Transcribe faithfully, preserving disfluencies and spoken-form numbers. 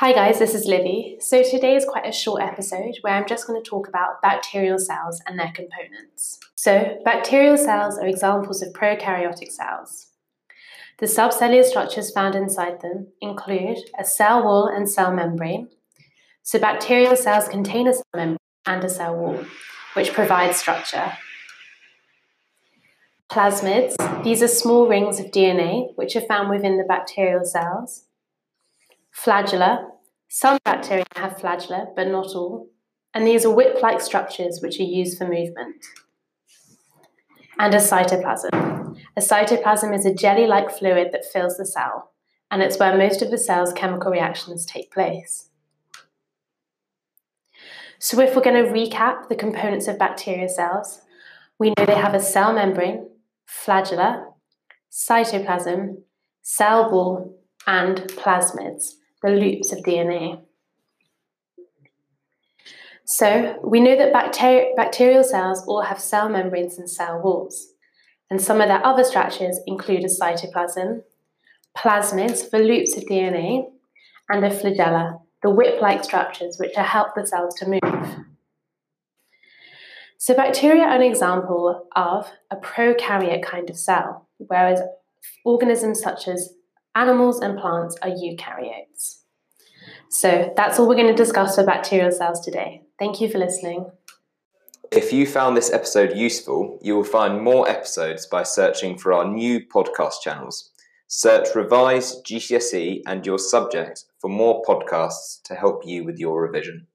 Hi guys, this is Livy. So today is quite a short episode where I'm just going to talk about bacterial cells and their components. So bacterial cells are examples of prokaryotic cells. The subcellular structures found inside them include a cell wall and cell membrane. So bacterial cells contain a cell membrane and a cell wall, which provides structure. Plasmids, these are small rings of D N A which are found within the bacterial cells. Flagella. Some bacteria have flagella, but not all. And these are whip-like structures which are used for movement. And a cytoplasm. A cytoplasm is a jelly-like fluid that fills the cell, and it's where most of the cell's chemical reactions take place. So if we're going to recap the components of bacterial cells, we know they have a cell membrane, flagella, cytoplasm, cell wall, and plasmids, the loops of D N A. So we know that bacteri bacterial cells all have cell membranes and cell walls, and some of their other structures include a cytoplasm, plasmids, the loops of D N A, and a flagella, the whip-like structures which help the cells to move. So bacteria are an example of a prokaryote kind of cell, whereas organisms such as animals and plants are eukaryotes. So that's all we're going to discuss for bacterial cells today. Thank you for listening. If you found this episode useful, you will find more episodes by searching for our new podcast channels. Search Revise G C S E and your subject for more podcasts to help you with your revision.